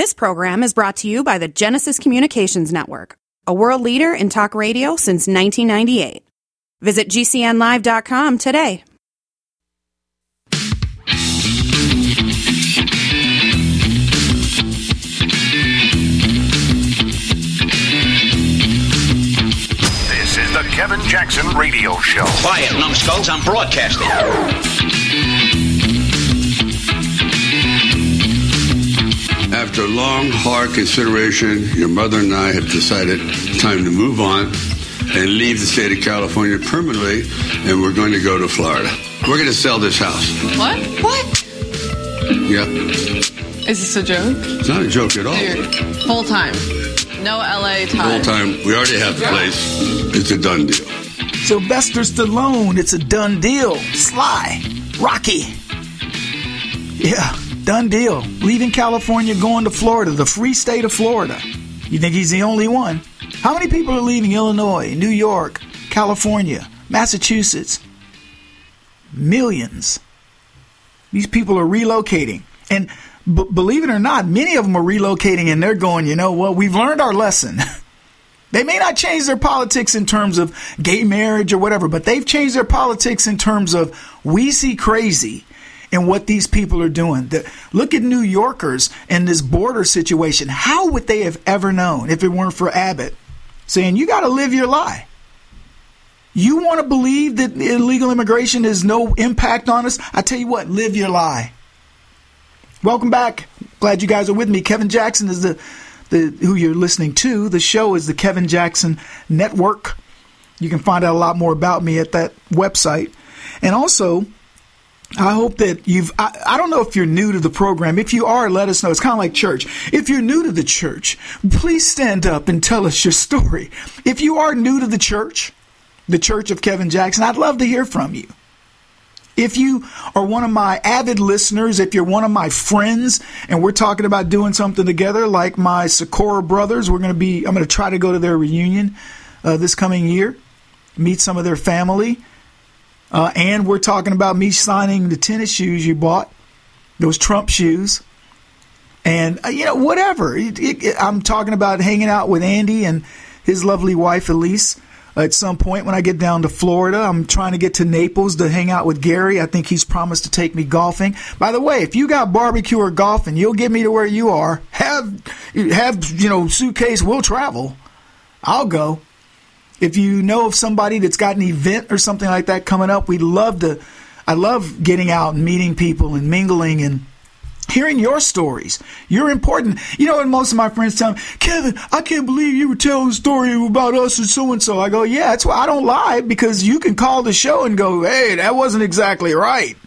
This program is brought to you by the Genesis Communications Network, a world leader in talk radio since 1998. Visit GCNlive.com today. This is the Kevin Jackson Radio Show. Quiet, numbskulls, I'm broadcasting. After long, hard consideration, your mother and I have decided time to move on and leave the state of California permanently, and we're going to go to Florida. We're going to sell this house. What? What? Yeah. Is this a joke? It's not a joke at all. Full time. No LA time. Full time. We already have the place. It's a done deal. Sylvester Stallone, it's a done deal. Sly. Rocky. Yeah. Done deal. Leaving California, going to Florida, the free state of Florida. You think he's the only one? How many people are leaving Illinois, New York, California, Massachusetts? Millions. These people are relocating. And believe it or not, many of them are relocating and they're going, you know what, we've learned our lesson. They may not change their politics in terms of gay marriage or whatever, but they've changed their politics in terms of we see crazy. And what these people are doing. Look at New Yorkers and this border situation. How would they have ever known if it weren't for Abbott saying, you got to live your lie? You want to believe that illegal immigration has no impact on us? I tell you what, live your lie. Welcome back. Glad you guys are with me. Kevin Jackson is who you're listening to. The show is the Kevin Jackson Network. You can find out a lot more about me at that website. And also, I hope that I don't know if you're new to the program. If you are, let us know. It's kind of like church. If you're new to the church, please stand up and tell us your story. If you are new to the Church of Kevin Jackson, I'd love to hear from you. If you are one of my avid listeners, if you're one of my friends, and we're talking about doing something together, like my Sikora brothers, I'm going to try to go to their reunion this coming year, meet some of their family. And we're talking about me signing the tennis shoes you bought, those Trump shoes, and, whatever. I'm talking about hanging out with Andy and his lovely wife, Elise, at some point when I get down to Florida. I'm trying to get to Naples to hang out with Gary. I think he's promised to take me golfing. By the way, if you got barbecue or golfing, you'll get me to where you are. Have suitcase, we'll travel. I'll go. If you know of somebody that's got an event or something like that coming up, I love getting out and meeting people and mingling and hearing your stories. You're important. And most of my friends tell me, Kevin, I can't believe you were telling a story about us and so-and-so. I go, yeah, that's why I don't lie, because you can call the show and go, hey, that wasn't exactly right.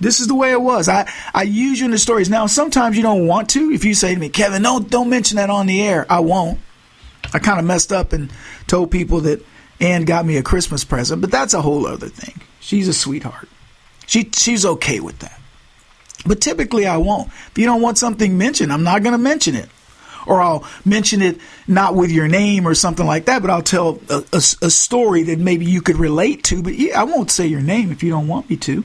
This is the way it was. I use you in the stories. Now, sometimes you don't want to. If you say to me, Kevin, don't mention that on the air, I won't. I kind of messed up and told people that Ann got me a Christmas present, but that's a whole other thing. She's a sweetheart. She's okay with that. But typically I won't. If you don't want something mentioned, I'm not going to mention it. Or I'll mention it not with your name or something like that, but I'll tell a story that maybe you could relate to. But I won't say your name if you don't want me to.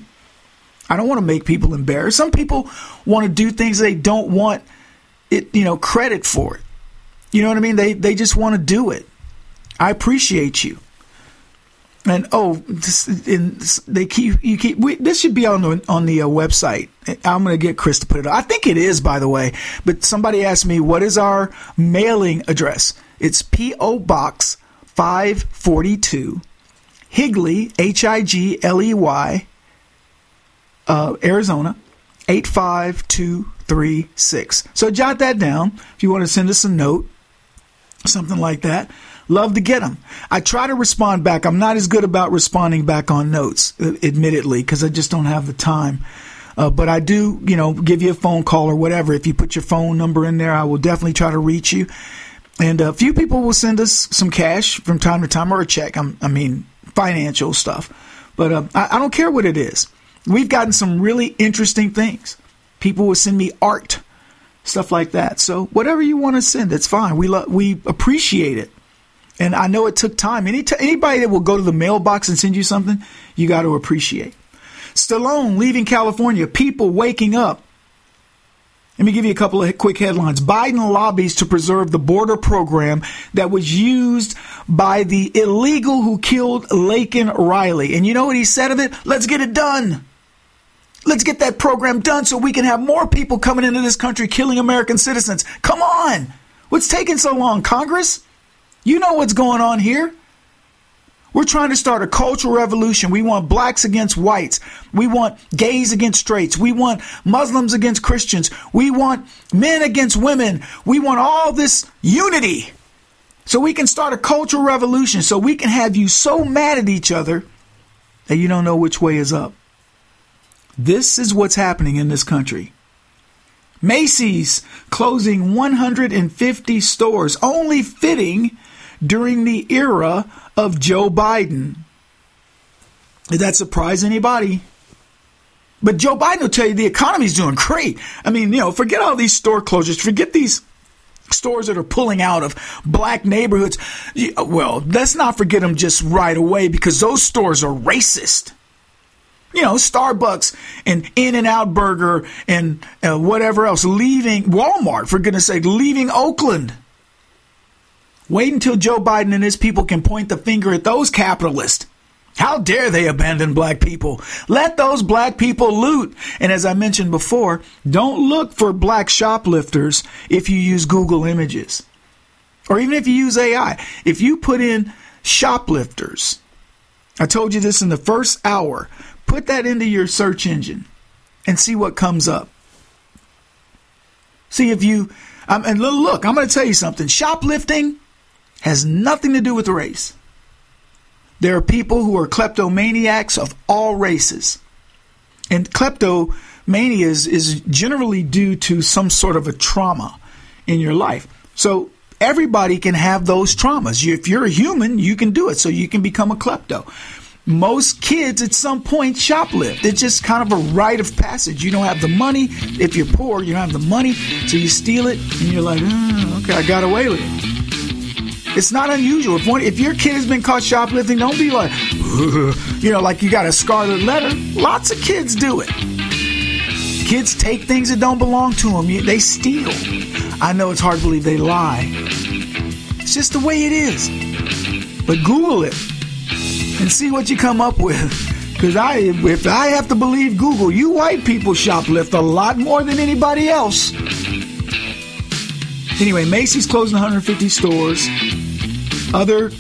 I don't want to make people embarrassed. Some people want to do things they don't want it, credit for it. You know what I mean? They just want to do it. I appreciate you. And this should be on the website. I'm going to get Chris to put it up. I think it is, by the way. But somebody asked me, what is our mailing address? It's P.O. Box 542, Higley, Higley, Arizona, 85236. So jot that down if you want to send us a note, something like that. Love to get them. I try to respond back. I'm not as good about responding back on notes, admittedly, because I just don't have the time. But I do, give you a phone call or whatever. If you put your phone number in there, I will definitely try to reach you. And a few people will send us some cash from time to time, or a check. I mean, financial stuff. But I don't care what it is. We've gotten some really interesting things. People will send me art, stuff like that. So whatever you want to send, it's fine. We appreciate it. And I know it took time. Anybody that will go to the mailbox and send you something, you got to appreciate. Stallone leaving California, people waking up. Let me give you a couple of quick headlines. Biden lobbies to preserve the border program that was used by the illegal who killed Laken Riley. And you know what he said of it? Let's get it done. Let's get that program done so we can have more people coming into this country killing American citizens. Come on. What's taking so long, Congress? You know what's going on here. We're trying to start a cultural revolution. We want blacks against whites. We want gays against straights. We want Muslims against Christians. We want men against women. We want all this unity so we can start a cultural revolution, so we can have you so mad at each other that you don't know which way is up. This is what's happening in this country. Macy's closing 150 stores, only fitting during the era of Joe Biden. Did that surprise anybody? But Joe Biden will tell you the economy's doing great. I mean, you know, forget all these store closures. Forget these stores that are pulling out of black neighborhoods. Well, let's not forget them just right away, because those stores are racist. You know, Starbucks and In-N-Out Burger and whatever else, leaving Walmart, for goodness sake, leaving Oakland. Wait until Joe Biden and his people can point the finger at those capitalists. How dare they abandon black people? Let those black people loot. And as I mentioned before, don't look for black shoplifters if you use Google Images. Or even if you use AI. If you put in shoplifters, I told you this in the first hour, put that into your search engine and see what comes up. See if you... and look, I'm going to tell you something. Shoplifting has nothing to do with race. There are people who are kleptomaniacs of all races. And kleptomania is generally due to some sort of a trauma in your life. So everybody can have those traumas. If you're a human, you can do it. So you can become a klepto. Most kids at some point shoplift. It's just kind of a rite of passage. You don't have the money. If you're poor, you don't have the money. So you steal it and you're like, okay, I got away with it. It's not unusual. If your kid has been caught shoplifting, don't be like, like you got a scarlet letter. Lots of kids do it. Kids take things that don't belong to them. They steal. I know it's hard to believe they lie. It's just the way it is. But Google it and see what you come up with. Because if I have to believe Google, you white people shoplift a lot more than anybody else. Anyway, Macy's closing 150 stores. Other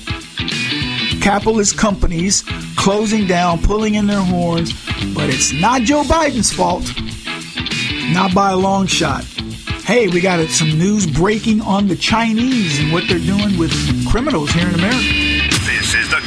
capitalist companies closing down, pulling in their horns. But it's not Joe Biden's fault. Not by a long shot. Hey, we got some news breaking on the Chinese and what they're doing with criminals here in America. This is the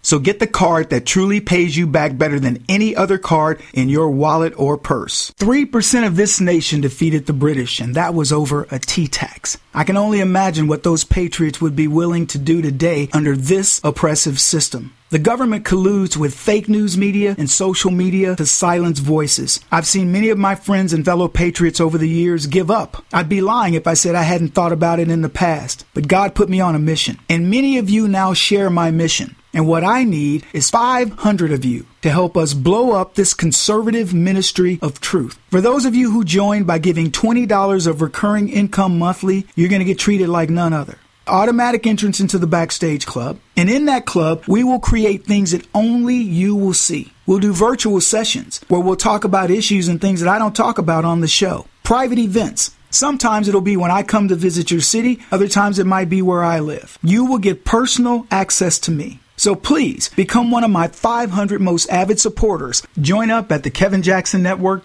So get the card that truly pays you back better than any other card in your wallet or purse. 3% of this nation defeated the British, and that was over a tea tax. I can only imagine what those patriots would be willing to do today under this oppressive system. The government colludes with fake news media and social media to silence voices. I've seen many of my friends and fellow patriots over the years give up. I'd be lying if I said I hadn't thought about it in the past, but God put me on a mission. And many of you now share my mission. And what I need is 500 of you to help us blow up this conservative ministry of truth. For those of you who join by giving $20 of recurring income monthly, you're going to get treated like none other. Automatic entrance into the Backstage Club. And in that club, we will create things that only you will see. We'll do virtual sessions where we'll talk about issues and things that I don't talk about on the show. Private events Sometimes it'll be when I come to visit your city. Other times it might be where I live. You will get personal access to me. So please become one of my 500 most avid supporters. Join up at the Kevin Jackson Network.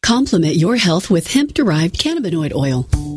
Complement your health with hemp-derived cannabinoid oil.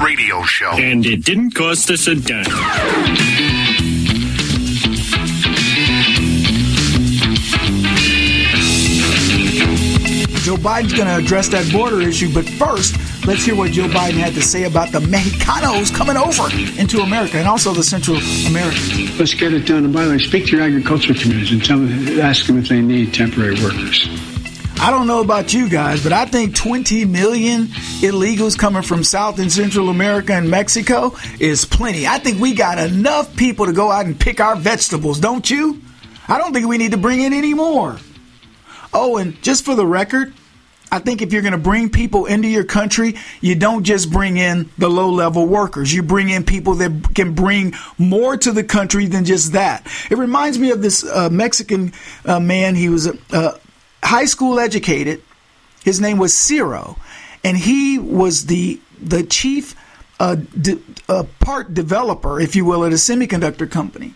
Radio show. And it didn't cost us a dime. Joe Biden's going to address that border issue, but first, let's hear what Joe Biden had to say about the Mexicanos coming over into America and also the Central Americans. Let's get it done. And by the way, speak to your agricultural communities and tell them, ask them if they need temporary workers. I don't know about you guys, but I think 20 million illegals coming from South and Central America and Mexico is plenty. I think we got enough people to go out and pick our vegetables, don't you? I don't think we need to bring in any more. Oh, and just for the record, I think if you're going to bring people into your country, you don't just bring in the low-level workers. You bring in people that can bring more to the country than just that. It reminds me of this Mexican man. He was high school educated. His name was Ciro, and he was the chief part developer, if you will, at a semiconductor company.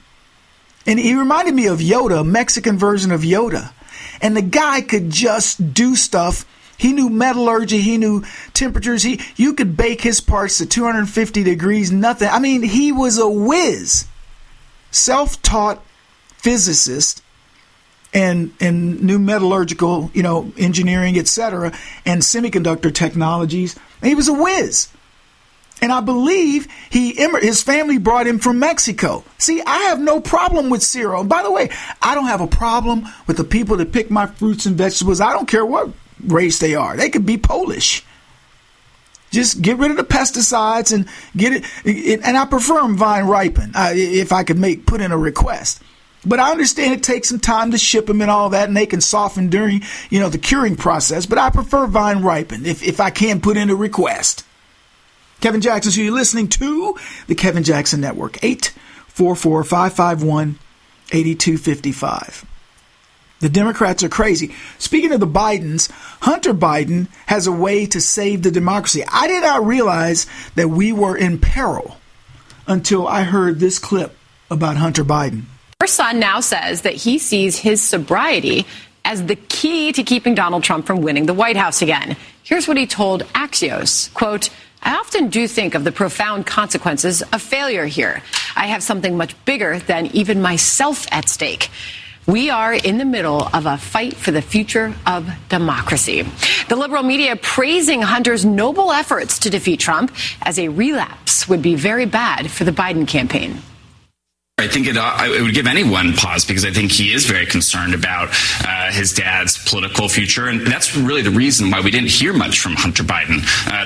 And he reminded me of Yoda, a Mexican version of Yoda. And the guy could just do stuff. He knew metallurgy. He knew temperatures. You could bake his parts to 250 degrees, nothing. I mean, he was a whiz. Self-taught physicist and new metallurgical, engineering, etc., and semiconductor technologies. And he was a whiz. And I believe his family brought him from Mexico. See, I have no problem with Ciro. By the way, I don't have a problem with the people that pick my fruits and vegetables. I don't care what race they are. They could be Polish. Just get rid of the pesticides and get it. And I prefer them vine ripened if I could put in a request. But I understand it takes some time to ship them and all that, and they can soften during, the curing process. But I prefer vine ripened if I can put in a request. Kevin Jackson, so you're listening to the Kevin Jackson Network, 844-551-8255. The Democrats are crazy. Speaking of the Bidens, Hunter Biden has a way to save the democracy. I did not realize that we were in peril until I heard this clip about Hunter Biden. Her son now says that he sees his sobriety as the key to keeping Donald Trump from winning the White House again. Here's what he told Axios, quote, I often do think of the profound consequences of failure here. I have something much bigger than even myself at stake. We are in the middle of a fight for the future of democracy. The liberal media praising Hunter's noble efforts to defeat Trump as a relapse would be very bad for the Biden campaign. I think it would give anyone pause because I think he is very concerned about his dad's political future. And that's really the reason why we didn't hear much from Hunter Biden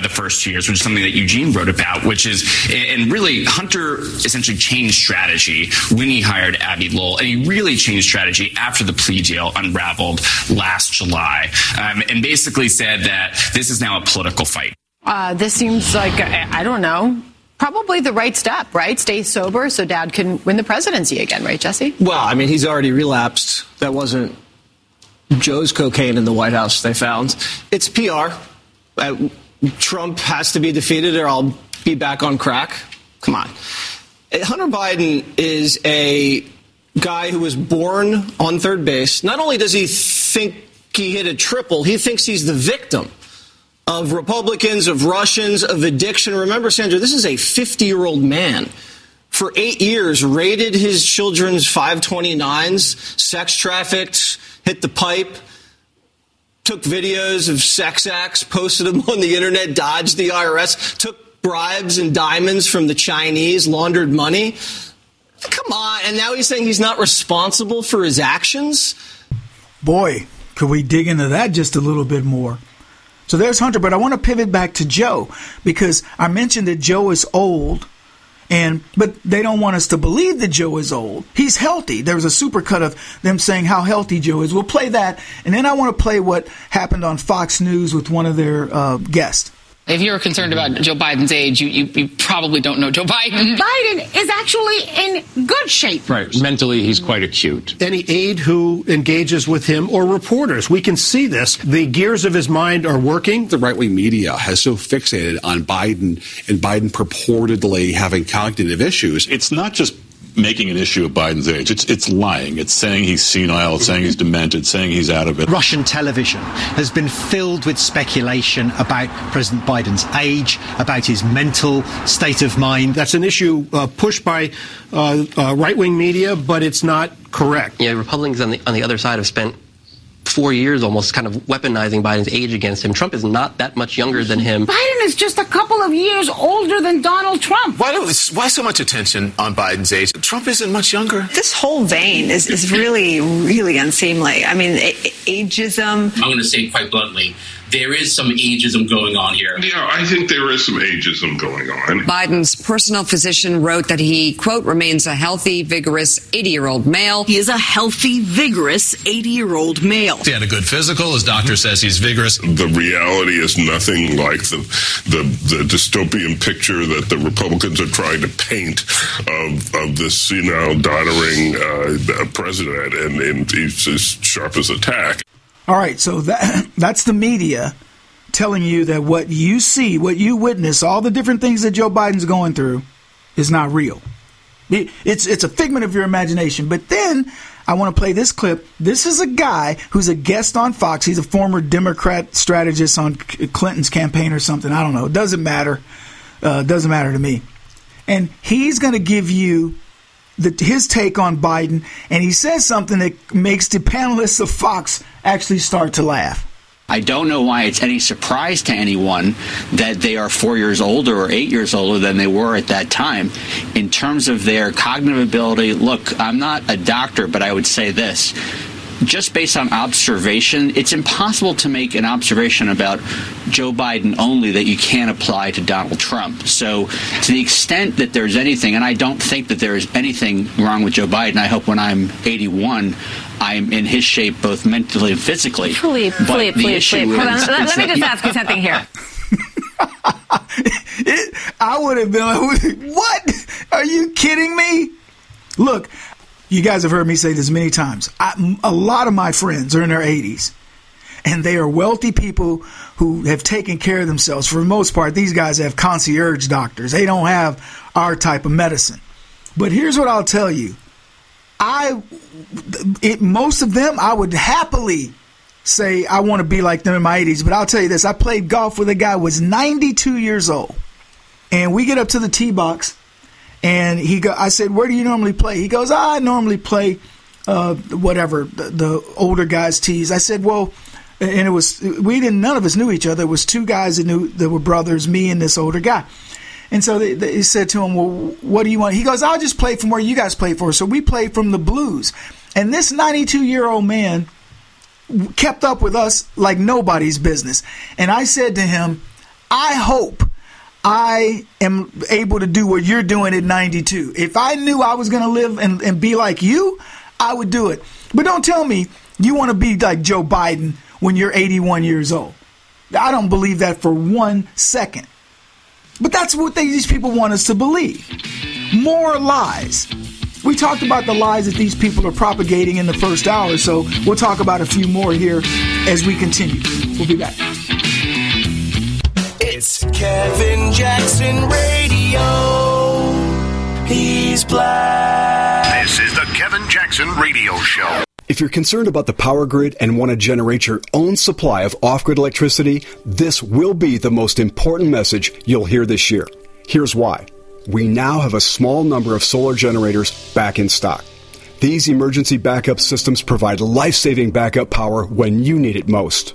the first 2 years, which is something that Eugene wrote about, which is, and really Hunter essentially changed strategy when he hired Abby Lowell. And he really changed strategy after the plea deal unraveled last July and basically said that this is now a political fight. This seems like, I don't know. Probably the right step, right? Stay sober so dad can win the presidency again, right, Jesse? Well, I mean, he's already relapsed. That wasn't Joe's cocaine in the White House they found. It's PR. Trump has to be defeated or I'll be back on crack. Come on. Hunter Biden is a guy who was born on third base. Not only does he think he hit a triple, he thinks he's the victim of Republicans, of Russians, of addiction. Remember, Sandra, this is a 50-year-old man. For 8 years, raided his children's 529s, sex trafficked, hit the pipe, took videos of sex acts, posted them on the internet, dodged the IRS, took bribes and diamonds from the Chinese, laundered money. Come on. And now he's saying he's not responsible for his actions? Boy, could we dig into that just a little bit more. So there's Hunter, but I want to pivot back to Joe because I mentioned that Joe is old, but they don't want us to believe that Joe is old. He's healthy. There's a supercut of them saying how healthy Joe is. We'll play that, and then I want to play what happened on Fox News with one of their guests. If you're concerned about Joe Biden's age, you probably don't know Joe Biden. Biden is actually in good shape. Right. Mentally, he's quite acute. Any aide who engages with him or reporters, we can see this. The gears of his mind are working. The right-wing media has so fixated on Biden and Biden purportedly having cognitive issues. It's not just making an issue of Biden's age. It's lying. It's saying he's senile. It's saying he's demented. Saying he's out of it. Russian television has been filled with speculation about President Biden's age, about his mental state of mind. That's an issue pushed by right-wing media, but it's not correct. Yeah, Republicans on the other side have spent 4 years almost kind of weaponizing Biden's age against him. Trump is not that much younger than him. Biden is just a couple of years older than Donald Trump. Why so much attention on Biden's age? Trump isn't much younger. This whole vein is really, really unseemly. I mean, ageism. I'm going to say quite bluntly, there is some ageism going on here. Yeah, I think there is some ageism going on. Biden's personal physician wrote that he, quote, remains a healthy, vigorous 80-year-old male. He is a healthy, vigorous 80-year-old male. He had a good physical. His doctor says he's vigorous. The reality is nothing like the dystopian picture that the Republicans are trying to paint of this senile, doddering president, and he's as sharp as a tack. All right, so that's the media telling you that what you see, what you witness, all the different things that Joe Biden's going through is not real. It's a figment of your imagination. But then I want to play this clip. This is a guy who's a guest on Fox. He's a former Democrat strategist on Clinton's campaign or something. I don't know. It doesn't matter. Doesn't matter to me. And he's going to give you his take on Biden, and he says something that makes the panelists of Fox actually start to laugh. I don't know why it's any surprise to anyone that they are 4 years older or 8 years older than they were at that time. In terms of their cognitive ability, look, I'm not a doctor, but I would say this. Just based on observation, it's impossible to make an observation about Joe Biden only that you can't apply to Donald Trump. So to the extent that there's anything, and I don't think that there is anything wrong with Joe Biden. I hope when I'm 81, I'm in his shape both mentally and physically. Please. Let me just ask you something here. I would have been like, what? Are you kidding me? Look. You guys have heard me say this many times. A lot of my friends are in their 80s, and they are wealthy people who have taken care of themselves. For the most part, these guys have concierge doctors. They don't have our type of medicine. But here's what I'll tell you. Most of them, I would happily say I want to be like them in my 80s. But I'll tell you this. I played golf with a guy who was 92 years old, and we get up to the tee box. And I said, where do you normally play? He goes, I normally play the older guys' tees. I said, well, and none of us knew each other. It was two guys that were brothers, me and this older guy. And so he said to him, well, what do you want? He goes, I'll just play from where you guys play for. So we played from the blues. And this 92-year-old man kept up with us like nobody's business. And I said to him, I hope I am able to do what you're doing at 92. If I knew I was going to live and be like you, I would do it. But don't tell me you want to be like Joe Biden when you're 81 years old. I don't believe that for 1 second. But that's what these people want us to believe. More lies. We talked about the lies that these people are propagating in the first hour, so we'll talk about a few more here as we continue. We'll be back. It's Kevin Jackson Radio. He's black. This is the Kevin Jackson Radio Show. If you're concerned about the power grid and want to generate your own supply of off-grid electricity, this will be the most important message you'll hear this year. Here's why. We now have a small number of solar generators back in stock. These emergency backup systems provide life-saving backup power when you need it most.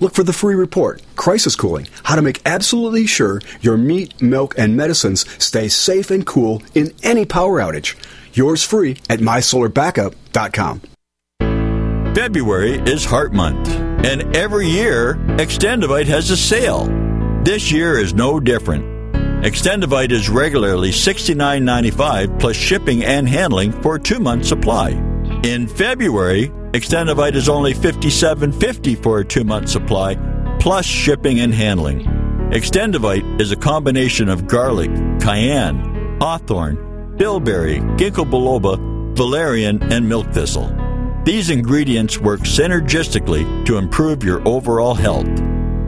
Look for the free report, Crisis Cooling, how to make absolutely sure your meat, milk, and medicines stay safe and cool in any power outage. Yours free at MySolarBackup.com. February is Heart Month, and every year, Extendivite has a sale. This year is no different. Extendivite is regularly $69.95 plus shipping and handling for a 2-month supply. In February, Extendivite is only $57.50 for a 2-month supply, plus shipping and handling. Extendivite is a combination of garlic, cayenne, hawthorn, bilberry, ginkgo biloba, valerian, and milk thistle. These ingredients work synergistically to improve your overall health.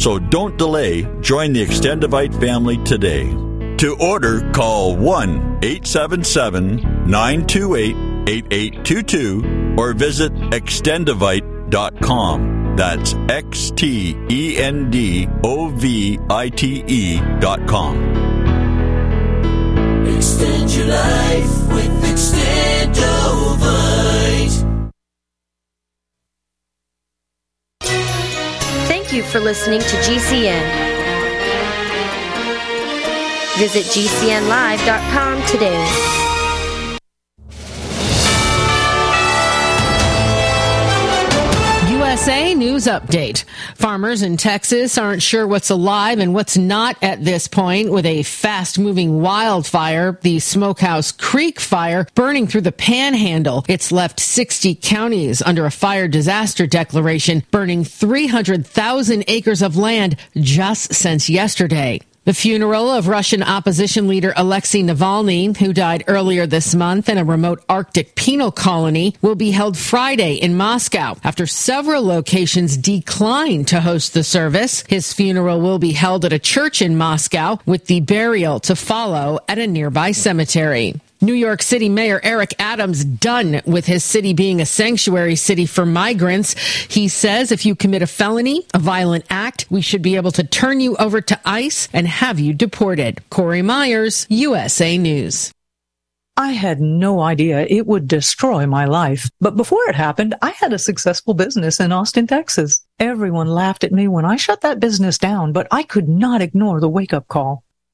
So don't delay. Join the Extendivite family today. To order, call 1-877-928-8822. Or visit Extendivite.com. That's Extendovite.com. Extend your life with Extendovite. Thank you for listening to GCN. Visit GCNlive.com today. USA News Update. Farmers in Texas aren't sure what's alive and what's not at this point with a fast-moving wildfire, the Smokehouse Creek fire, burning through the panhandle. It's left 60 counties under a fire disaster declaration, burning 300,000 acres of land just since yesterday. The funeral of Russian opposition leader Alexei Navalny, who died earlier this month in a remote Arctic penal colony, will be held Friday in Moscow. After several locations declined to host the service, his funeral will be held at a church in Moscow, with the burial to follow at a nearby cemetery. New York City Mayor Eric Adams done with his city being a sanctuary city for migrants. He says if you commit a felony, a violent act, we should be able to turn you over to ICE and have you deported. Corey Myers, USA News. I had no idea it would destroy my life. But before it happened, I had a successful business in Austin, Texas. Everyone laughed at me when I shut that business down, but I could not ignore the wake-up call.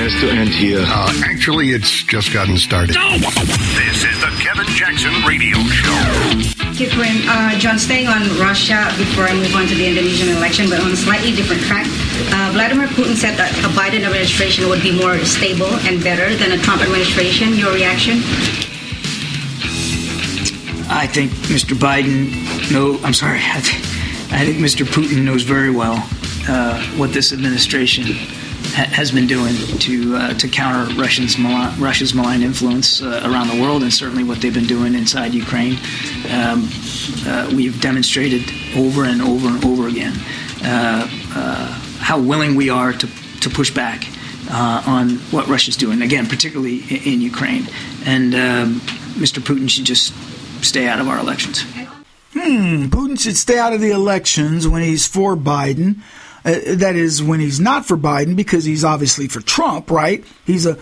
Has to end here. Actually, it's just gotten started. No! This is the Kevin Jackson Radio Show. Different, John, staying on Russia before I move on to the Indonesian election, but on a slightly different track. Vladimir Putin said that a Biden administration would be more stable and better than a Trump administration. Your reaction? I think Mr. Biden... No, I'm sorry. I think Mr. Putin knows very well what this administration has been doing to counter Russia's malign influence around the world, and certainly what they've been doing inside Ukraine. We've demonstrated over and over and over again how willing we are to push back on what Russia's doing, again, particularly in Ukraine. And Mr. Putin should just stay out of our elections. Putin should stay out of the elections when he's for Biden. That is, when he's not for Biden, because he's obviously for Trump, right? He's a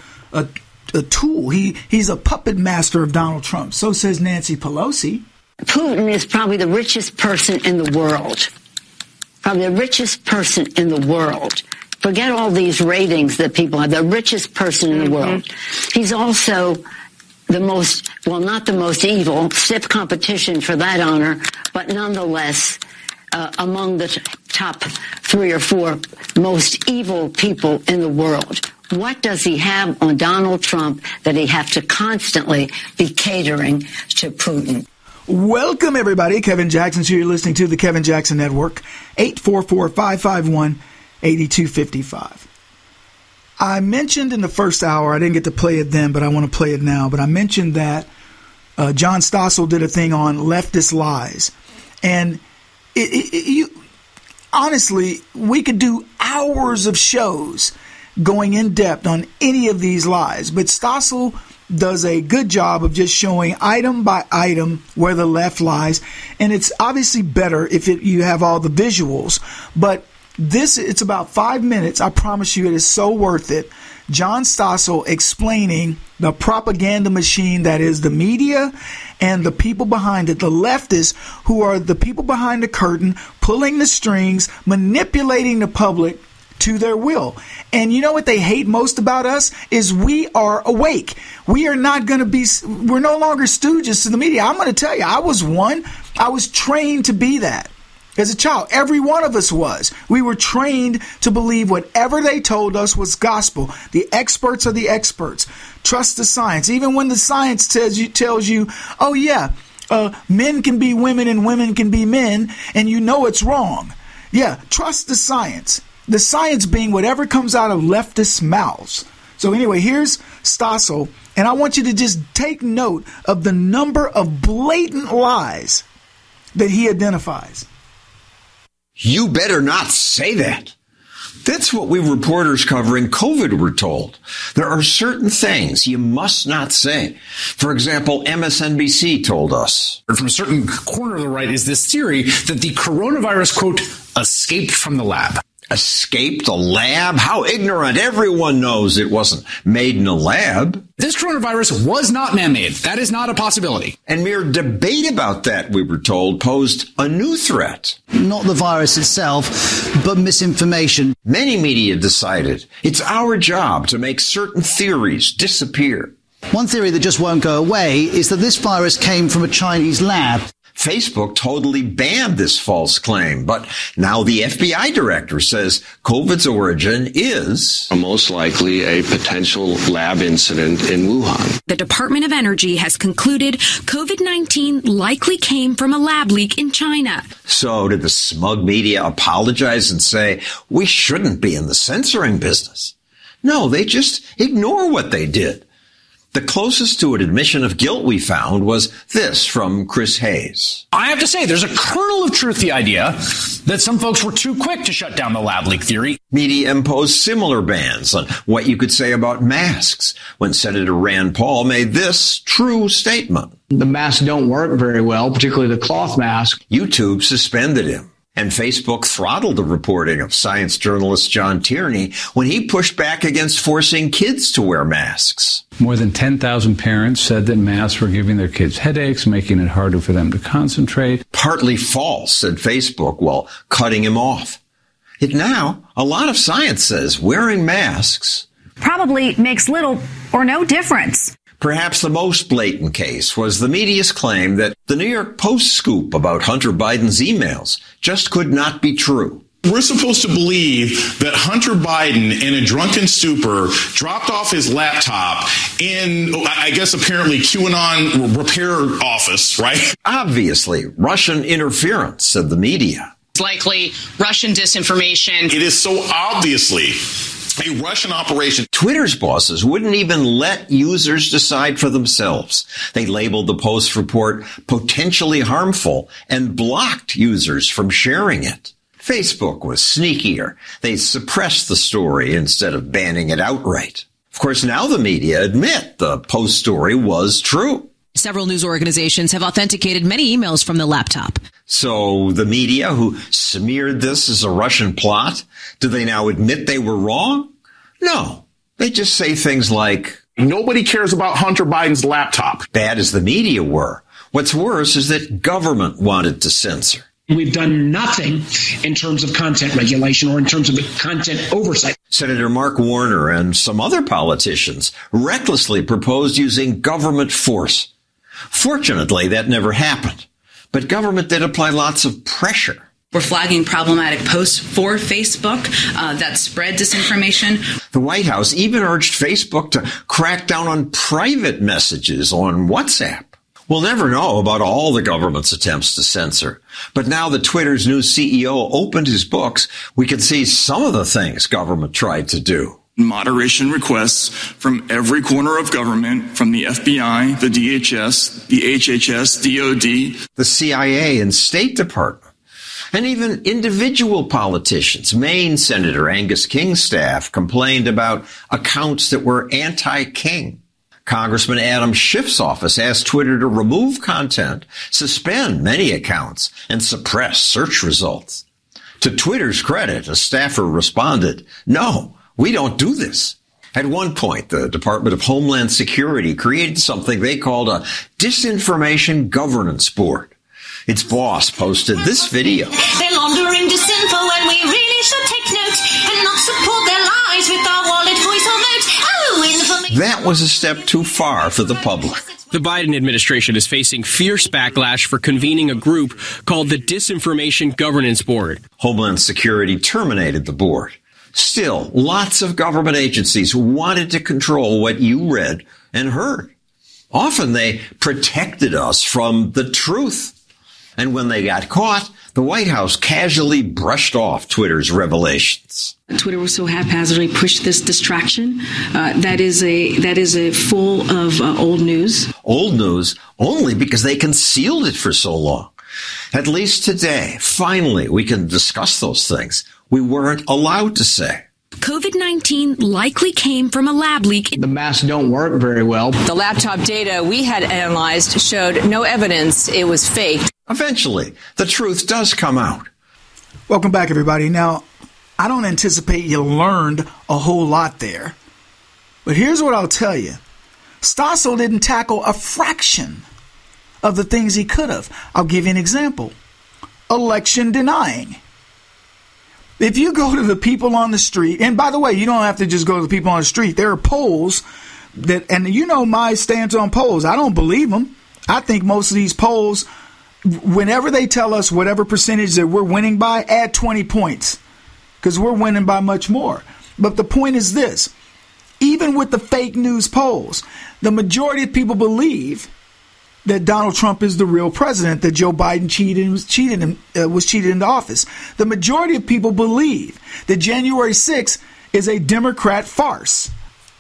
tool. He's a puppet master of Donald Trump. So says Nancy Pelosi. Putin is probably the richest person in the world. Probably the richest person in the world. Forget all these ratings that people have. The richest person in the world. He's also the most, well, not the most evil, stiff competition for that honor, but nonetheless... among the top 3 or 4 most evil people in the world. What does he have on Donald Trump that he have to constantly be catering to Putin? Welcome, everybody. Kevin Jackson. So you're listening to the Kevin Jackson Network, 844-551-8255. I mentioned in the first hour, I didn't get to play it then, but I want to play it now. But I mentioned that John Stossel did a thing on leftist lies. And honestly, we could do hours of shows going in depth on any of these lies, but Stossel does a good job of just showing item by item where the left lies, and it's obviously better if you have all the visuals. But it's about 5 minutes. I promise you, it is so worth it. John Stossel explaining the propaganda machine that is the media and the people behind it, the leftists who are the people behind the curtain, pulling the strings, manipulating the public to their will. And you know what they hate most about us is we are awake. We're no longer stooges to the media. I'm going to tell you, I was one. I was trained to be that. As a child, every one of us was. We were trained to believe whatever they told us was gospel. The experts are the experts. Trust the science. Even when the science tells you, oh yeah, men can be women and women can be men, and you know it's wrong. Yeah, trust the science. The science being whatever comes out of leftist mouths. So anyway, here's Stossel, and I want you to just take note of the number of blatant lies that he identifies. You better not say that. That's what we reporters covering COVID were told. There are certain things you must not say. For example, MSNBC told us. From a certain corner of the right is this theory that the coronavirus, quote, escaped from the lab. Escaped the lab? How ignorant. Everyone knows it wasn't made in a lab. This coronavirus was not man-made. That is not a possibility. And mere debate about that, we were told, posed a new threat. Not the virus itself, but misinformation. Many media decided it's our job to make certain theories disappear. One theory that just won't go away is that this virus came from a Chinese lab. Facebook totally banned this false claim, but now the FBI director says COVID's origin is most likely a potential lab incident in Wuhan. The Department of Energy has concluded COVID-19 likely came from a lab leak in China. So did the smug media apologize and say, we shouldn't be in the censoring business? No, they just ignore what they did. The closest to an admission of guilt we found was this from Chris Hayes. I have to say, there's a kernel of truth to the idea that some folks were too quick to shut down the lab leak theory. Media imposed similar bans on what you could say about masks when Senator Rand Paul made this true statement. The masks don't work very well, particularly the cloth mask. YouTube suspended him. And Facebook throttled the reporting of science journalist John Tierney when he pushed back against forcing kids to wear masks. More than 10,000 parents said that masks were giving their kids headaches, making it harder for them to concentrate. Partly false, said Facebook, while cutting him off. Yet now, a lot of science says wearing masks probably makes little or no difference. Perhaps the most blatant case was the media's claim that the New York Post scoop about Hunter Biden's emails just could not be true. We're supposed to believe that Hunter Biden, in a drunken stupor, dropped off his laptop in, I guess, apparently QAnon repair office, right? Obviously, Russian interference, said the media. It's likely Russian disinformation. It is so obviously a Russian operation. Twitter's bosses wouldn't even let users decide for themselves. They labeled the Post report potentially harmful and blocked users from sharing it. Facebook was sneakier. They suppressed the story instead of banning it outright. Of course, now the media admit the Post story was true. Several news organizations have authenticated many emails from the laptop. So the media who smeared this as a Russian plot, do they now admit they were wrong? No. They just say things like, nobody cares about Hunter Biden's laptop. Bad as the media were, what's worse is that government wanted to censor. We've done nothing in terms of content regulation or in terms of content oversight. Senator Mark Warner and some other politicians recklessly proposed using government force. Fortunately, that never happened. But government did apply lots of pressure. We're flagging problematic posts for Facebook that spread disinformation. The White House even urged Facebook to crack down on private messages on WhatsApp. We'll never know about all the government's attempts to censor. But now that Twitter's new CEO opened his books, we can see some of the things government tried to do. Moderation requests from every corner of government, from the FBI, the DHS, the HHS, DOD, the CIA and State Department, and even individual politicians. Maine Senator Angus King's staff complained about accounts that were anti-King. Congressman Adam Schiff's office asked Twitter to remove content, suspend many accounts, and suppress search results. To Twitter's credit, a staffer responded, no, we don't do this. At one point, the Department of Homeland Security created something they called a disinformation governance board. Its boss posted this video. They're laundering disinfo and we really should take note and not support their lies with our wallet, voice or note. Oh, information. That was a step too far for the public. The Biden administration is facing fierce backlash for convening a group called the Disinformation Governance Board. Homeland Security terminated the board. Still, lots of government agencies wanted to control what you read and heard. Often they protected us from the truth. And when they got caught, the White House casually brushed off Twitter's revelations. Twitter was so haphazardly pushed this distraction. That is a full of old news. Old news only because they concealed it for so long. At least today, finally, we can discuss those things we weren't allowed to say. COVID-19 likely came from a lab leak. The masks don't work very well. The laptop data we had analyzed showed no evidence it was faked. Eventually, the truth does come out. Welcome back, everybody. Now, I don't anticipate you learned a whole lot there. But here's what I'll tell you. Stossel didn't tackle a fraction of the things he could have. I'll give you an example. Election denying. If you go to the people on the street, and by the way, you don't have to just go to the people on the street. There are polls that, and you know my stance on polls. I don't believe them. I think most of these polls, whenever they tell us whatever percentage that we're winning by, add 20 points because we're winning by much more. But the point is this. Even with the fake news polls, the majority of people believe that Donald Trump is the real president, that Joe Biden was cheated into office. The majority of people believe that January 6th is a Democrat farce,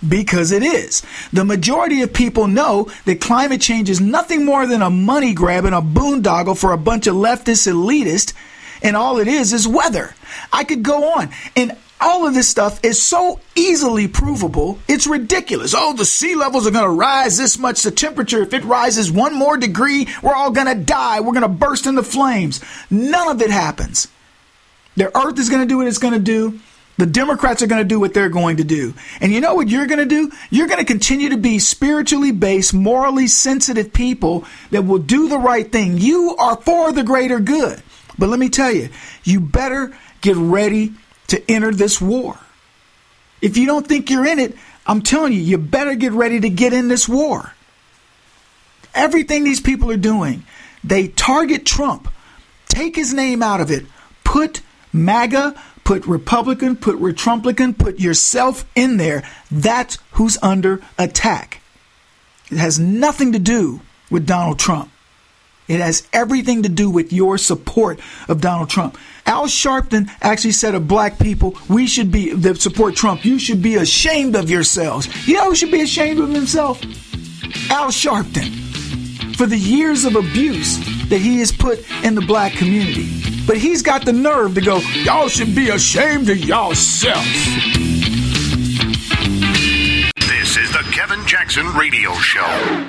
because it is. The majority of people know that climate change is nothing more than a money grab and a boondoggle for a bunch of leftist elitists, and all it is weather. I could go on. And all of this stuff is so easily provable, it's ridiculous. Oh, the sea levels are going to rise this much. The temperature, if it rises one more degree, we're all going to die. We're going to burst into flames. None of it happens. The earth is going to do what it's going to do. The Democrats are going to do what they're going to do. And you know what you're going to do? You're going to continue to be spiritually based, morally sensitive people that will do the right thing. You are for the greater good. But let me tell you, you better get ready to enter this war. If you don't think you're in it, I'm telling you, you better get ready to get in this war. Everything these people are doing, they target Trump, take his name out of it, put MAGA, put Republican, put Retrumplican, put yourself in there. That's who's under attack. It has nothing to do with Donald Trump. It has everything to do with your support of Donald Trump. Al Sharpton actually said of black people, we should be, that support Trump, you should be ashamed of yourselves. You know who should be ashamed of himself? Al Sharpton. For the years of abuse that he has put in the black community. But he's got the nerve to go, y'all should be ashamed of yourselves. This is the Kevin Jackson Radio Show.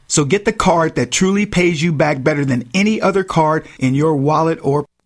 So get the card that truly pays you back better than any other card in your wallet or...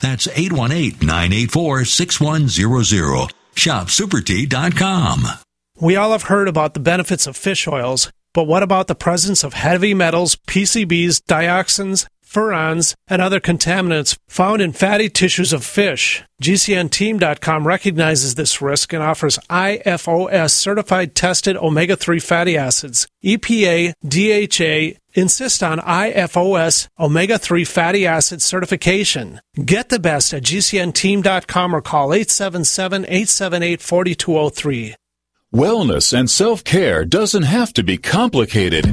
That's 818-984-6100, shopsupertea.com. We all have heard about the benefits of fish oils, but what about the presence of heavy metals, PCBs, dioxins, furans, and other contaminants found in fatty tissues of fish? GCNteam.com recognizes this risk and offers IFOS-certified tested omega-3 fatty acids. EPA, DHA insist on IFOS omega-3 fatty acid certification. Get the best at GCNteam.com or call 877-878-4203. Wellness and self-care doesn't have to be complicated.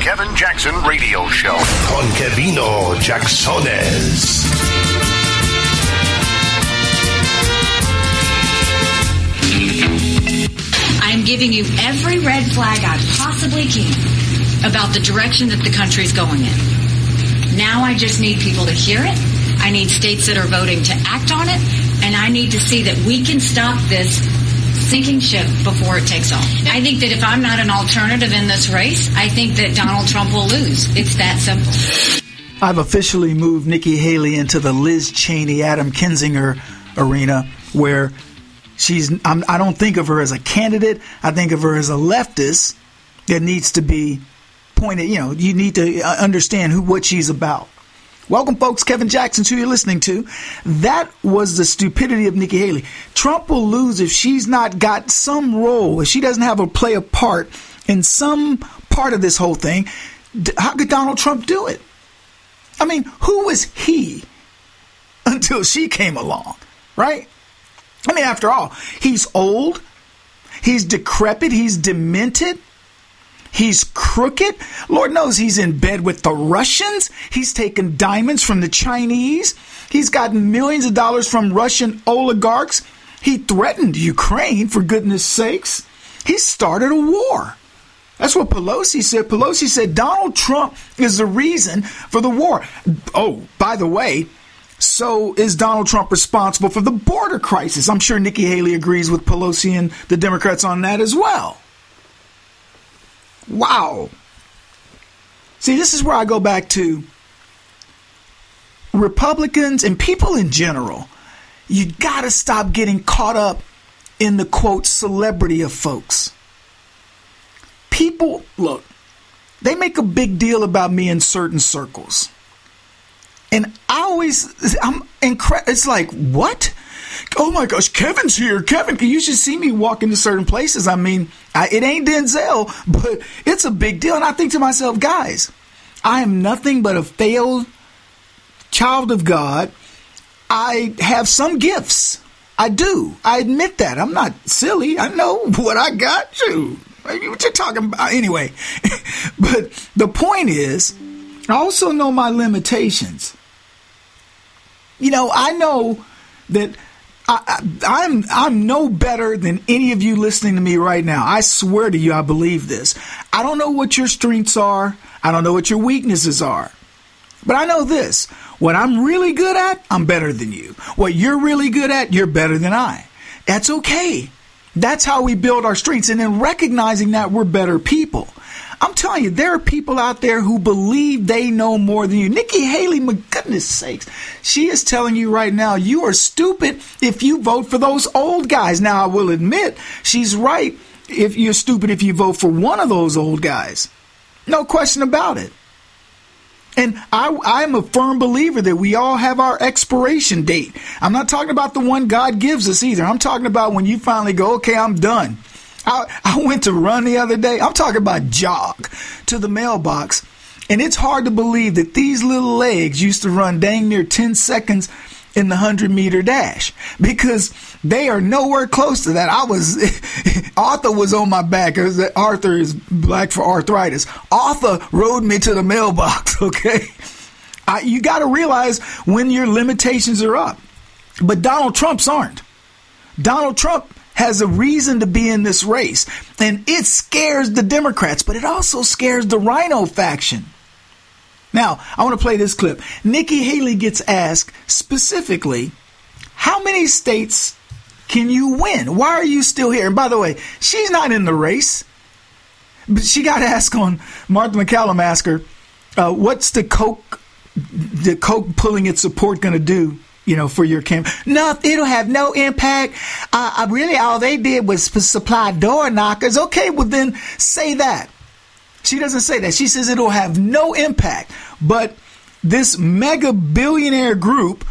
Kevin Jackson Radio Show. Con Kevino Jacksones. I'm giving you every red flag I possibly can about the direction that the country's going in. Now I just need people to hear it. I need states that are voting to act on it. And I need to see that we can stop this sinking ship before it takes off. I think that if I'm not an alternative in this race, I think that Donald Trump will lose. It's that simple. I've officially moved Nikki Haley into the Liz Cheney, Adam Kinzinger arena, where I don't think of her as a candidate. I think of her as a leftist that needs to be pointed. You know, you need to understand what she's about. Welcome, folks. Kevin Jackson's who you're listening to. That was the stupidity of Nikki Haley. Trump will lose if she's not got some role, if she doesn't have a play a part in some part of this whole thing. How could Donald Trump do it? I mean, who is he until she came along, right? I mean, after all, he's old, he's decrepit, he's demented, he's crooked. Lord knows he's in bed with the Russians. He's taken diamonds from the Chinese. He's gotten millions of dollars from Russian oligarchs. He threatened Ukraine, for goodness sakes. He started a war. That's what Pelosi said. Pelosi said Donald Trump is the reason for the war. Oh, by the way, so is Donald Trump responsible for the border crisis? I'm sure Nikki Haley agrees with Pelosi and the Democrats on that as well. Wow. See, this is where I go back to Republicans and people in general. You got to stop getting caught up in the, quote, celebrity of folks. People, look, they make a big deal about me in certain circles. And it's like, what? Oh my gosh, Kevin's here. Kevin, you should see me walk into certain places. I mean, it ain't Denzel, but it's a big deal. And I think to myself, guys, I am nothing but a failed child of God. I have some gifts. I do. I admit that. I'm not silly. I know what I got to. What you're talking about? Anyway, but the point is, I also know my limitations. You know, I know that I'm no better than any of you listening to me right now. I swear to you, I believe this. I don't know what your strengths are. I don't know what your weaknesses are. But I know this. What I'm really good at, I'm better than you. What you're really good at, you're better than I. That's okay. That's how we build our strengths. And then recognizing that we're better people. I'm telling you, there are people out there who believe they know more than you. Nikki Haley, my goodness sakes, she is telling you right now, you are stupid if you vote for those old guys. Now, I will admit, she's right if you're stupid if you vote for one of those old guys. No question about it. And I'm a firm believer that we all have our expiration date. I'm not talking about the one God gives us either. I'm talking about when you finally go, okay, I'm done. I went to run the other day. I'm talking about jog to the mailbox. And it's hard to believe that these little legs used to run dang near 10 seconds in the 100-meter dash because they are nowhere close to that. Arthur was on my back. Arthur is black for arthritis. Arthur rode me to the mailbox, okay? You got to realize when your limitations are up. But Donald Trump's aren't. Donald Trump has a reason to be in this race. And it scares the Democrats, but it also scares the Rhino faction. Now, I want to play this clip. Nikki Haley gets asked specifically, how many states can you win? Why are you still here? And by the way, she's not in the race. But she got asked on, Martha McCallum asked her, what's the Koch pulling its support going to do, you know, for your campaign? No, it'll have no impact. Really, all they did was supply door knockers. Okay, well then say that. She doesn't say that. She says it'll have no impact. But this mega billionaire group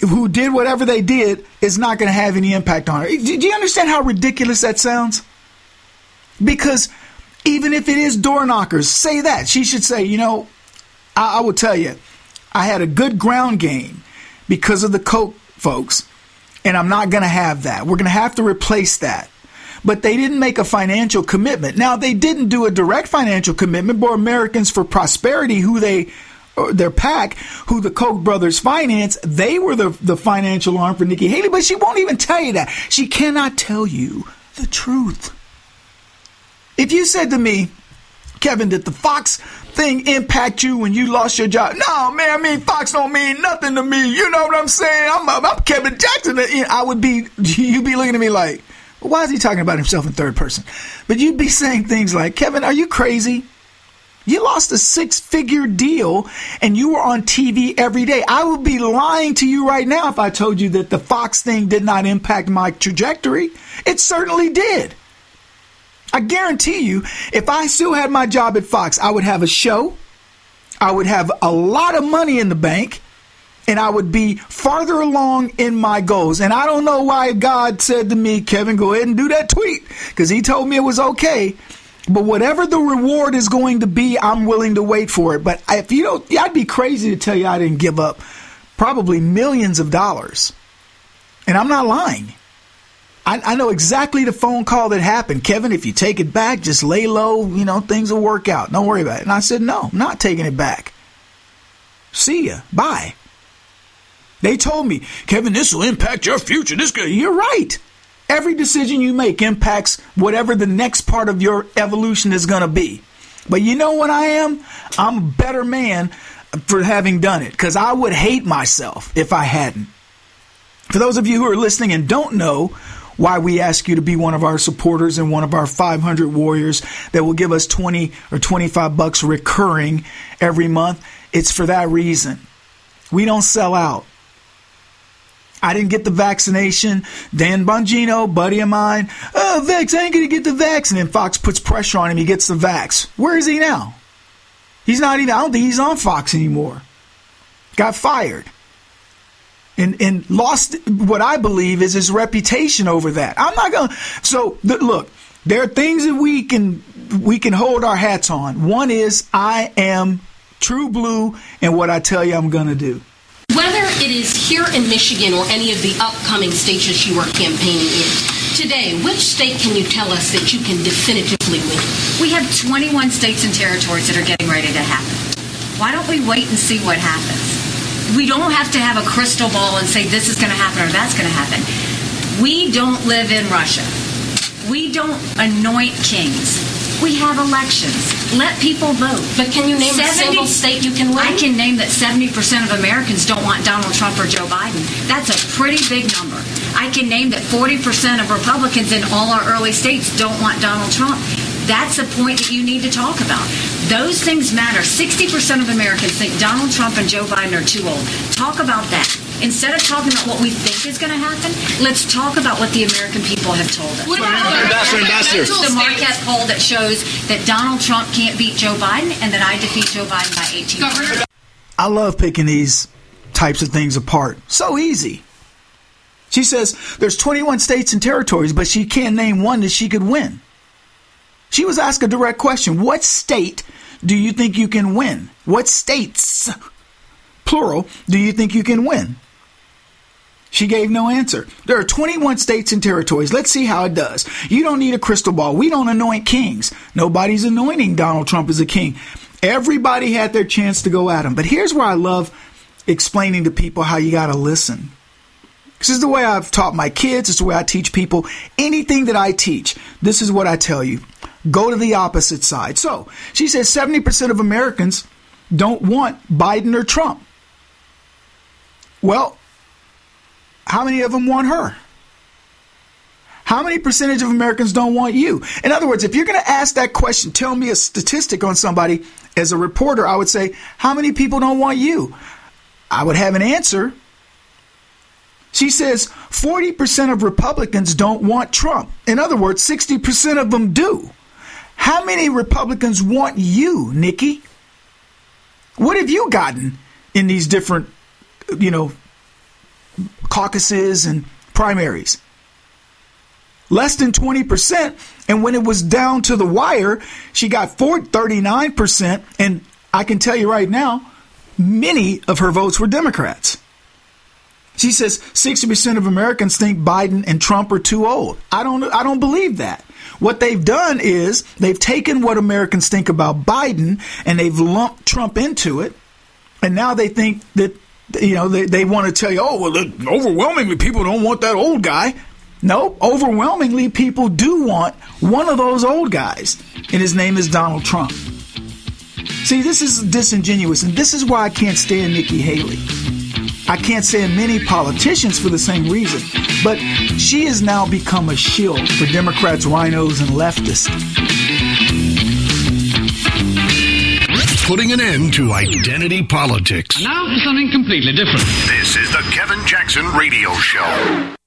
who did whatever they did is not going to have any impact on her. Do you understand how ridiculous that sounds? Because even if it is door knockers, say that. She should say, you know, I will tell you, I had a good ground game because of the Koch folks, and I'm not going to have that. We're going to have to replace that. But they didn't make a financial commitment. Now, they didn't do a direct financial commitment, but Americans for Prosperity, their PAC, who the Koch brothers finance, they were the financial arm for Nikki Haley, but she won't even tell you that. She cannot tell you the truth. If you said to me, Kevin, did the Fox thing impact you when you lost your job? No, man, I mean, Fox don't mean nothing to me. You know what I'm saying? I'm Kevin Jackson. You'd be looking at me like, why is he talking about himself in third person? But you'd be saying things like, Kevin, are you crazy? You lost a 6-figure deal and you were on TV every day. I would be lying to you right now if I told you that the Fox thing did not impact my trajectory. It certainly did. I guarantee you, if I still had my job at Fox, I would have a show. I would have a lot of money in the bank. And I would be farther along in my goals. And I don't know why God said to me, Kevin, go ahead and do that tweet, because he told me it was okay. But whatever the reward is going to be, I'm willing to wait for it. But if you don't, I'd be crazy to tell you I didn't give up probably millions of dollars. And I'm not lying. I know exactly the phone call that happened. Kevin, if you take it back, just lay low, you know, things will work out. Don't worry about it. And I said, no, I'm not taking it back. See ya. Bye. They told me, Kevin, this will impact your future. This guy, you're right. Every decision you make impacts whatever the next part of your evolution is going to be. But you know what I am? I'm a better man for having done it, because I would hate myself if I hadn't. For those of you who are listening and don't know why we ask you to be one of our supporters and one of our 500 warriors that will give us $20 or $25 recurring every month, it's for that reason. We don't sell out. I didn't get the vaccination. Dan Bongino, buddy of mine, oh, Vax, I ain't going to get the vax. And then Fox puts pressure on him. He gets the vax. Where is he now? He's not even, I don't think he's on Fox anymore. Got fired. And lost what I believe is his reputation over that. I'm not going to. So, look, there are things that we can hold our hats on. One is I am true blue and what I tell you I'm going to do. Whether it is here in Michigan or any of the upcoming states that you are campaigning in, today, which state can you tell us that you can definitively win? We have 21 states and territories that are getting ready to happen. Why don't we wait and see what happens? We don't have to have a crystal ball and say this is going to happen or that's going to happen. We don't live in Russia. We don't anoint kings. We have elections. Let people vote. But can you name a single state you can win? I can name that 70% of Americans don't want Donald Trump or Joe Biden. That's a pretty big number. I can name that 40% of Republicans in all our early states don't want Donald Trump. That's a point that you need to talk about. Those things matter. 60% of Americans think Donald Trump and Joe Biden are too old. Talk about that. Instead of talking about what we think is going to happen, let's talk about what the American people have told us. What about the Marquette poll that shows that Donald Trump can't beat Joe Biden and that I defeat Joe Biden by 18%? I love picking these types of things apart. So easy. She says there's 21 states and territories, but she can't name one that she could win. She was asked a direct question. What state do you think you can win? What states, plural, do you think you can win? She gave no answer. There are 21 states and territories. Let's see how it does. You don't need a crystal ball. We don't anoint kings. Nobody's anointing Donald Trump as a king. Everybody had their chance to go at him. But here's where I love explaining to people how you got to listen. This is the way I've taught my kids. It's the way I teach people. Anything that I teach, this is what I tell you. Go to the opposite side. So she says 70% of Americans don't want Biden or Trump. Well, how many of them want her? How many percentage of Americans don't want you? In other words, if you're going to ask that question, tell me a statistic on somebody. As a reporter, I would say, how many people don't want you? I would have an answer. She says 40% of Republicans don't want Trump. In other words, 60% of them do. How many Republicans want you, Nikki? What have you gotten in these different, you know, caucuses and primaries? Less than 20%. And when it was down to the wire, she got 39%. And I can tell you right now, many of her votes were Democrats. She says 60% of Americans think Biden and Trump are too old. I don't believe that. What they've done is they've taken what Americans think about Biden and they've lumped Trump into it. And now they think that, you know, they want to tell you, oh, well, overwhelmingly people don't want that old guy. No, overwhelmingly people do want one of those old guys. And his name is Donald Trump. See, this is disingenuous. And this is why I can't stand Nikki Haley. I can't stand many politicians for the same reason. But she has now become a shield for Democrats, rhinos, and leftists. Putting an end to identity politics. And now for something completely different. This is the Kevin Jackson Radio Show.